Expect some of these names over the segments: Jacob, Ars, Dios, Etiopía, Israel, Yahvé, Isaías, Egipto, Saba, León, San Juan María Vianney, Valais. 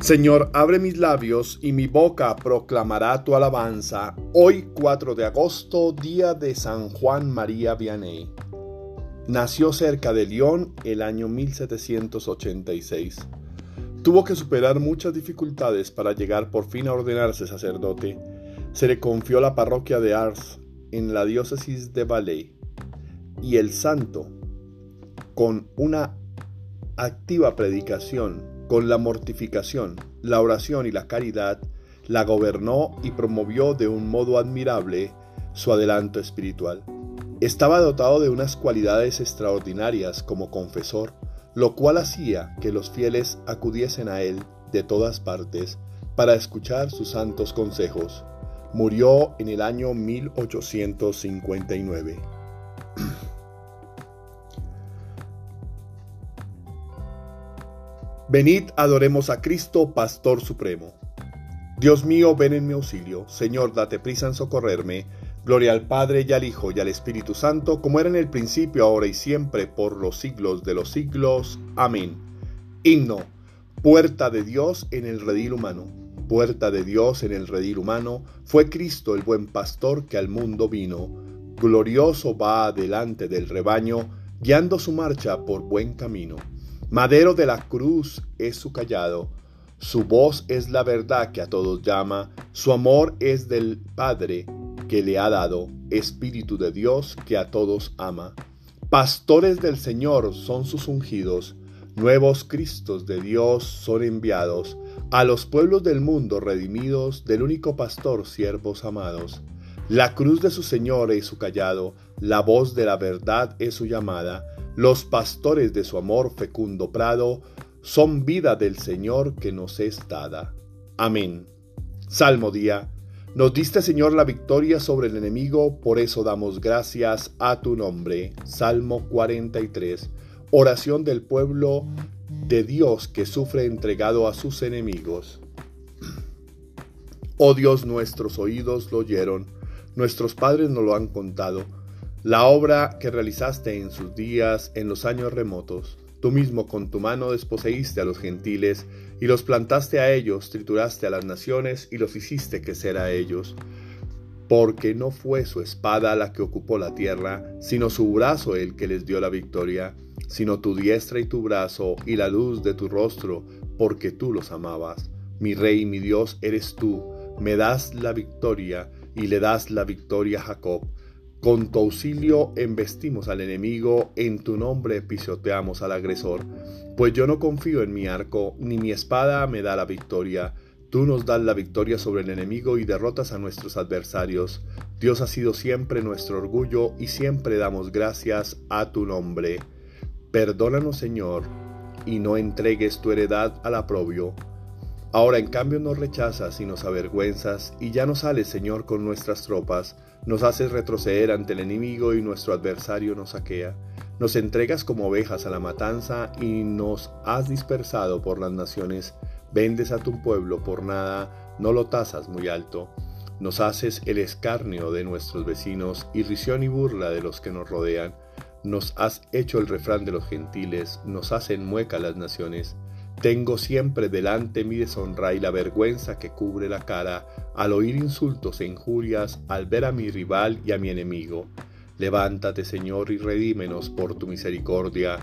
Señor, abre mis labios y mi boca proclamará tu alabanza. Hoy, 4 de agosto, día de San Juan María Vianney. Nació cerca de León el año 1786. Tuvo que superar muchas dificultades para llegar por fin a ordenarse sacerdote. Se le confió la parroquia de Ars, en la diócesis de Valais, y el santo, con una activa predicación, con la mortificación, la oración y la caridad, la gobernó y promovió de un modo admirable su adelanto espiritual. Estaba dotado de unas cualidades extraordinarias como confesor, lo cual hacía que los fieles acudiesen a él de todas partes para escuchar sus santos consejos. Murió en el año 1859. Venid, adoremos a Cristo, Pastor Supremo. Dios mío, ven en mi auxilio. Señor, date prisa en socorrerme. Gloria al Padre, y al Hijo, y al Espíritu Santo, como era en el principio, ahora y siempre, por los siglos de los siglos. Amén. Himno. Puerta de Dios en el redil humano. Puerta de Dios en el redil humano. Fue Cristo el buen pastor que al mundo vino. Glorioso va adelante del rebaño, guiando su marcha por buen camino. Madero de la cruz es su callado, su voz es la verdad que a todos llama, su amor es del Padre que le ha dado, Espíritu de Dios que a todos ama. Pastores del Señor son sus ungidos, nuevos Cristos de Dios son enviados, a los pueblos del mundo redimidos, del único pastor siervos amados. La cruz de su Señor es su callado, la voz de la verdad es su llamada. Los pastores de su amor fecundo prado son vida del Señor que nos es dada. Amén. Salmo día. Nos diste, Señor, la victoria sobre el enemigo, por eso damos gracias a tu nombre. Salmo 43. Oración del pueblo de Dios que sufre entregado a sus enemigos. Oh Dios, nuestros oídos lo oyeron, nuestros padres nos lo han contado. La obra que realizaste en sus días, en los años remotos, tú mismo con tu mano desposeíste a los gentiles, y los plantaste a ellos, trituraste a las naciones, y los hiciste crecer a ellos. Porque no fue su espada la que ocupó la tierra, sino su brazo el que les dio la victoria, sino tu diestra y tu brazo, y la luz de tu rostro, porque tú los amabas. Mi Rey y mi Dios eres tú, me das la victoria, y le das la victoria a Jacob. Con tu auxilio embestimos al enemigo, en tu nombre pisoteamos al agresor. Pues yo no confío en mi arco, ni mi espada me da la victoria. Tú nos das la victoria sobre el enemigo y derrotas a nuestros adversarios. Dios ha sido siempre nuestro orgullo y siempre damos gracias a tu nombre. Perdónanos, Señor, y no entregues tu heredad al oprobio. Ahora en cambio nos rechazas y nos avergüenzas, y ya no sales, Señor, con nuestras tropas. Nos haces retroceder ante el enemigo y nuestro adversario nos saquea. Nos entregas como ovejas a la matanza y nos has dispersado por las naciones. Vendes a tu pueblo por nada, no lo tasas muy alto. Nos haces el escarnio de nuestros vecinos y risión y burla de los que nos rodean. Nos has hecho el refrán de los gentiles, nos hacen mueca las naciones. Tengo siempre delante mi deshonra y la vergüenza que cubre la cara, al oír insultos e injurias, al ver a mi rival y a mi enemigo. Levántate, Señor, y redímenos por tu misericordia.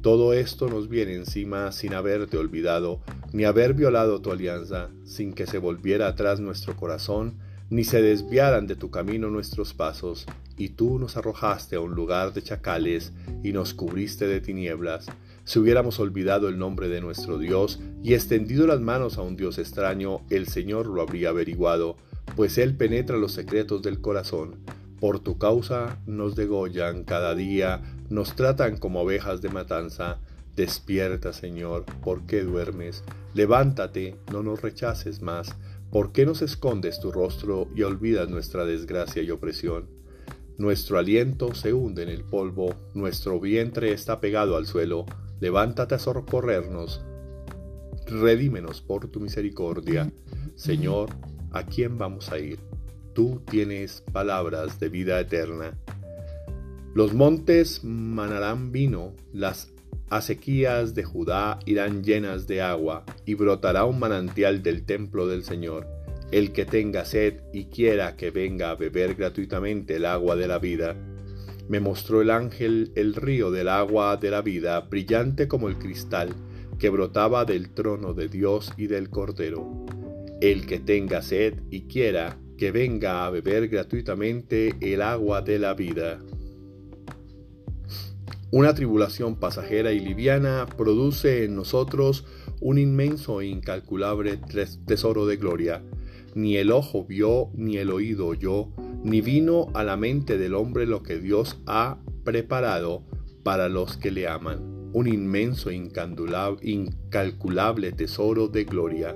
Todo esto nos viene encima sin haberte olvidado, ni haber violado tu alianza, sin que se volviera atrás nuestro corazón, ni se desviaran de tu camino nuestros pasos. Y tú nos arrojaste a un lugar de chacales y nos cubriste de tinieblas. Si hubiéramos olvidado el nombre de nuestro Dios y extendido las manos a un Dios extraño, el Señor lo habría averiguado, pues Él penetra los secretos del corazón. Por tu causa nos degollan cada día, nos tratan como ovejas de matanza. Despierta, Señor, ¿por qué duermes? Levántate, no nos rechaces más. ¿Por qué nos escondes tu rostro y olvidas nuestra desgracia y opresión? Nuestro aliento se hunde en el polvo, nuestro vientre está pegado al suelo. Levántate a socorrernos, redímenos por tu misericordia. Señor, ¿a quién vamos a ir? Tú tienes palabras de vida eterna. Los montes manarán vino, las acequias de Judá irán llenas de agua, y brotará un manantial del templo del Señor. El que tenga sed y quiera que venga a beber gratuitamente el agua de la vida. Me mostró el ángel el río del agua de la vida, brillante como el cristal, que brotaba del trono de Dios y del Cordero. El que tenga sed y quiera que venga a beber gratuitamente el agua de la vida. Una tribulación pasajera y liviana produce en nosotros un inmenso e incalculable tesoro de gloria. Ni el ojo vio, ni el oído oyó, ni vino a la mente del hombre lo que Dios ha preparado para los que le aman. Un inmenso e incalculable tesoro de gloria.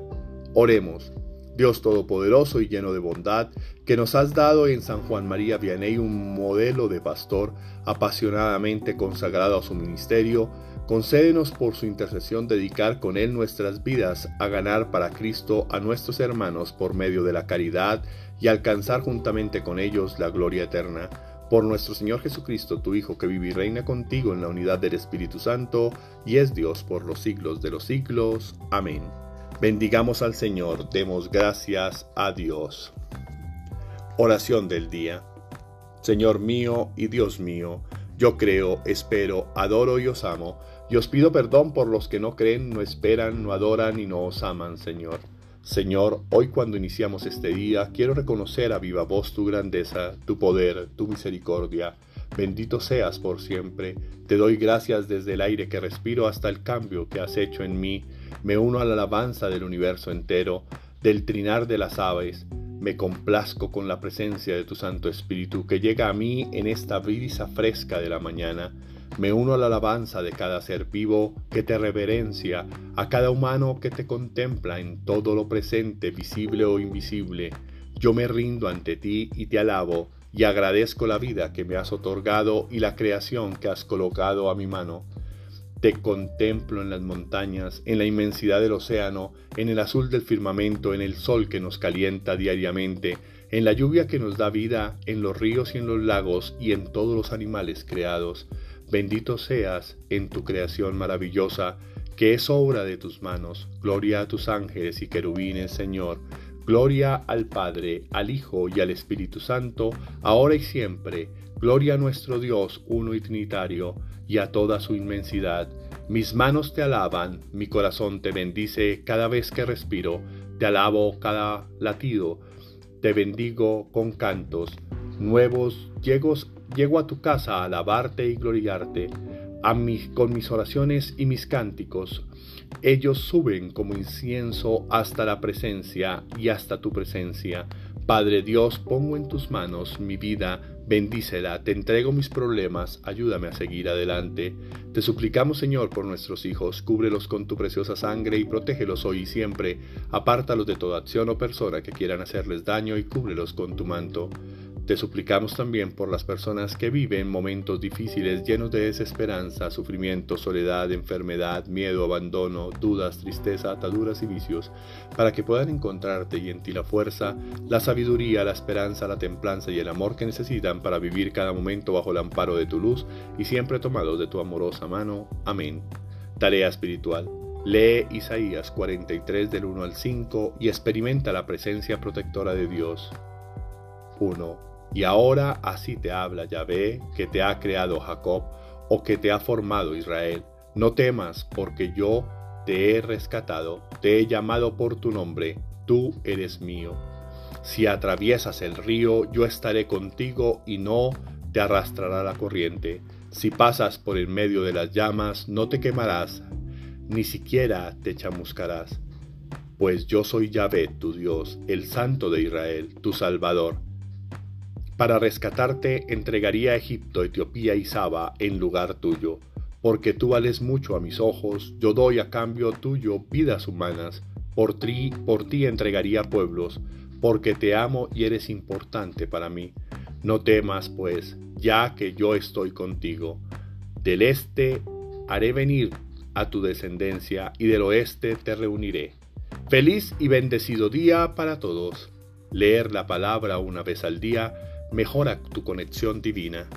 Oremos. Dios todopoderoso y lleno de bondad, que nos has dado en San Juan María Vianney un modelo de pastor apasionadamente consagrado a su ministerio, concédenos por su intercesión dedicar con él nuestras vidas a ganar para Cristo a nuestros hermanos por medio de la caridad y alcanzar juntamente con ellos la gloria eterna. Por nuestro Señor Jesucristo, tu Hijo, que vive y reina contigo en la unidad del Espíritu Santo y es Dios por los siglos de los siglos. Amén. Bendigamos al Señor, demos gracias a Dios. Oración del día. Señor mío y Dios mío, yo creo, espero, adoro y os amo, y os pido perdón por los que no creen, no esperan, no adoran y no os aman, Señor. Señor, hoy cuando iniciamos este día, quiero reconocer a viva voz tu grandeza, tu poder, tu misericordia. Bendito seas por siempre. Te doy gracias desde el aire que respiro hasta el cambio que has hecho en mí. Me uno a la alabanza del universo entero, del trinar de las aves. Me complazco con la presencia de tu Santo Espíritu que llega a mí en esta brisa fresca de la mañana. Me uno a la alabanza de cada ser vivo que te reverencia, a cada humano que te contempla en todo lo presente, visible o invisible. Yo me rindo ante ti y te alabo, y agradezco la vida que me has otorgado y la creación que has colocado a mi mano. Te contemplo en las montañas, en la inmensidad del océano, en el azul del firmamento, en el sol que nos calienta diariamente, en la lluvia que nos da vida, en los ríos y en los lagos y en todos los animales creados. Bendito seas en tu creación maravillosa, que es obra de tus manos. Gloria a tus ángeles y querubines, Señor. Gloria al Padre, al Hijo y al Espíritu Santo, ahora y siempre. Gloria a nuestro Dios, uno y trinitario, y a toda su inmensidad. Mis manos te alaban, mi corazón te bendice cada vez que respiro. Te alabo cada latido, te bendigo con cantos nuevos. Llego a tu casa a alabarte y gloriarte. Con mis oraciones y mis cánticos, ellos suben como incienso hasta la presencia y hasta tu presencia. Padre Dios, pongo en tus manos mi vida, bendícela, te entrego mis problemas, ayúdame a seguir adelante. Te suplicamos, Señor, por nuestros hijos, cúbrelos con tu preciosa sangre y protégelos hoy y siempre. Apártalos de toda acción o persona que quieran hacerles daño y cúbrelos con tu manto. Te suplicamos también por las personas que viven momentos difíciles llenos de desesperanza, sufrimiento, soledad, enfermedad, miedo, abandono, dudas, tristeza, ataduras y vicios, para que puedan encontrarte y en ti la fuerza, la sabiduría, la esperanza, la templanza y el amor que necesitan para vivir cada momento bajo el amparo de tu luz y siempre tomados de tu amorosa mano. Amén. Tarea espiritual. Lee Isaías 43 del 1 al 5 y experimenta la presencia protectora de Dios. 1. Y ahora así te habla Yahvé, que te ha creado Jacob, o que te ha formado Israel. No temas, porque yo te he rescatado, te he llamado por tu nombre, tú eres mío. Si atraviesas el río, yo estaré contigo y no te arrastrará la corriente. Si pasas por el medio de las llamas, no te quemarás, ni siquiera te chamuscarás. Pues yo soy Yahvé, tu Dios, el Santo de Israel, tu Salvador. Para rescatarte entregaría a Egipto, Etiopía y Saba en lugar tuyo, porque tú vales mucho a mis ojos, yo doy a cambio tuyo vidas humanas, por ti entregaría pueblos, porque te amo y eres importante para mí. No temas, pues, ya que yo estoy contigo. Del este haré venir a tu descendencia y del oeste te reuniré. Feliz y bendecido día para todos. Leer la palabra una vez al día mejora tu conexión divina.